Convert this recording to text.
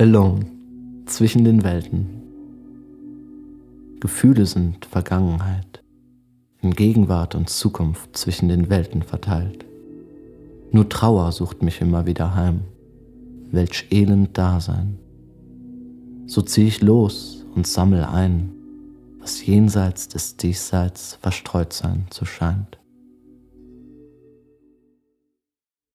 Alone, zwischen den Welten. Gefühle sind Vergangenheit, in Gegenwart und Zukunft zwischen den Welten verteilt. Nur Trauer sucht mich immer wieder heim, welch elend Dasein. So zieh ich los und sammel ein, was jenseits des Diesseits verstreut sein zu scheint.